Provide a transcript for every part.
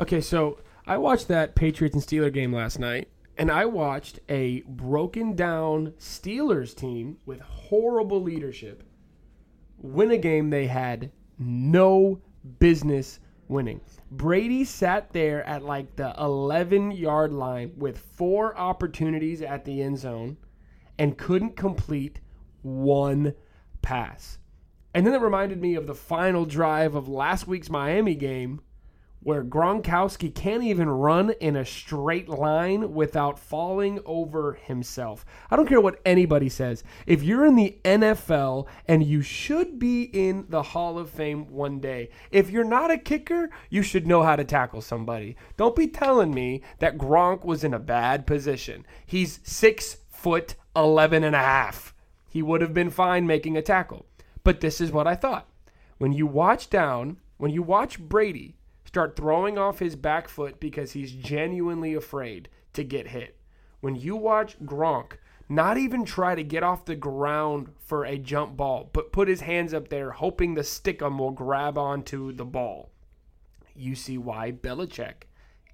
Okay, so I watched that Patriots and Steelers game last night, and I watched a broken-down Steelers team with horrible leadership win a game they had no business winning. Brady sat there at like the 11-yard line with four opportunities at the end zone and couldn't complete one pass. And then it reminded me of the final drive of last week's Miami game where Gronkowski can't even run in a straight line without falling over himself. I don't care what anybody says. If you're in the NFL, and you should be in the Hall of Fame one day, if you're not a kicker, you should know how to tackle somebody. Don't be telling me that Gronk was in a bad position. He's 6 foot 11 and a half. He would have been fine making a tackle. But this is what I thought. When you watch Brady start throwing off his back foot because he's genuinely afraid to get hit. When you watch Gronk not even try to get off the ground for a jump ball, but put his hands up there hoping the stickum will grab onto the ball, you see why Belichick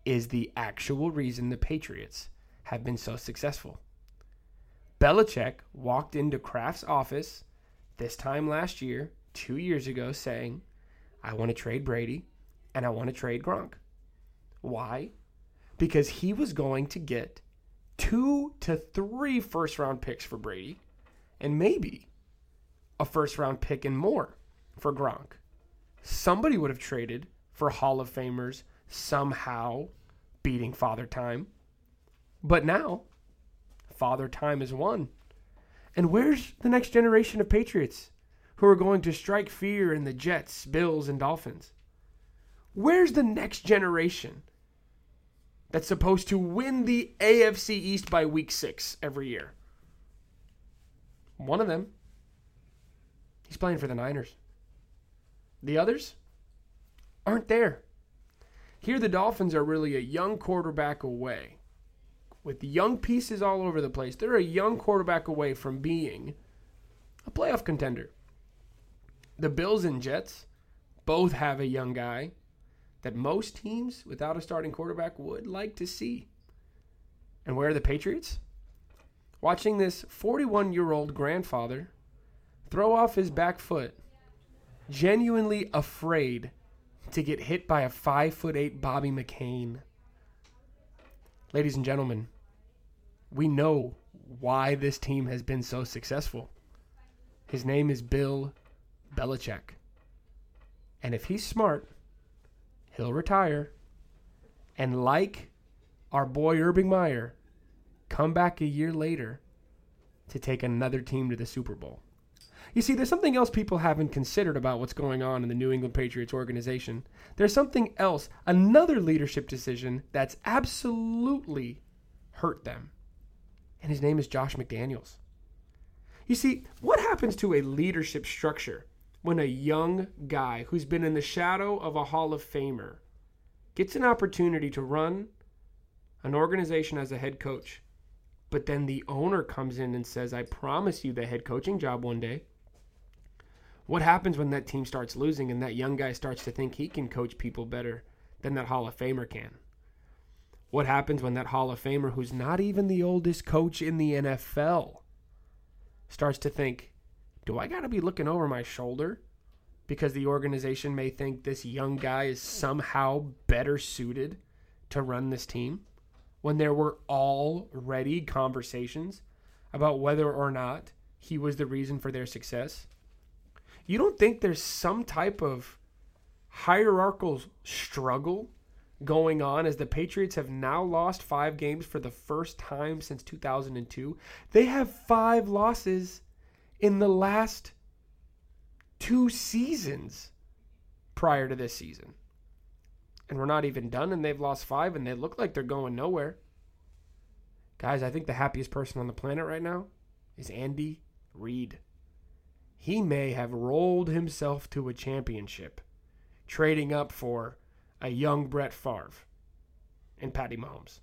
is the actual reason the Patriots have been so successful. Belichick walked into Kraft's office this time last year, 2 years ago, saying, I want to trade Brady. And I want to trade Gronk. Why? Because he was going to get 2 to 3 first-round picks for Brady and maybe a first-round pick and more for Gronk. Somebody would have traded for Hall of Famers somehow beating Father Time. But now, Father Time is won. And where's the next generation of Patriots who are going to strike fear in the Jets, Bills, and Dolphins? Where's the next generation that's supposed to win the AFC East by week 6 every year? One of them, he's playing for the Niners. The others aren't there. Here the Dolphins are really a young quarterback away. With young pieces all over the place, they're a young quarterback away from being a playoff contender. The Bills and Jets both have a young guy that most teams without a starting quarterback would like to see. And where are the Patriots? Watching this 41-year-old grandfather throw off his back foot, genuinely afraid to get hit by a 5'8" Bobby McCain. Ladies and gentlemen, we know why this team has been so successful. His name is Bill Belichick. And if he's smart, he'll retire, and like our boy Irving Meyer, come back a year later to take another team to the Super Bowl. You see, there's something else people haven't considered about what's going on in the New England Patriots organization. There's something else, another leadership decision that's absolutely hurt them, and his name is Josh McDaniels. You see, what happens to a leadership structure when a young guy who's been in the shadow of a Hall of Famer gets an opportunity to run an organization as a head coach, but then the owner comes in and says, I promise you the head coaching job one day? What happens when that team starts losing and that young guy starts to think he can coach people better than that Hall of Famer can? What happens when that Hall of Famer, who's not even the oldest coach in the NFL, starts to think, do I got to be looking over my shoulder because the organization may think this young guy is somehow better suited to run this team, when there were already conversations about whether or not he was the reason for their success? You don't think there's some type of hierarchical struggle going on as the Patriots have now lost 5 games for the first time since 2002? They have 5 losses in the last 2 seasons prior to this season. And we're not even done, and they've lost 5, and they look like they're going nowhere. Guys, I think the happiest person on the planet right now is Andy Reid. He may have rolled himself to a championship, trading up for a young Brett Favre and Patty Mahomes.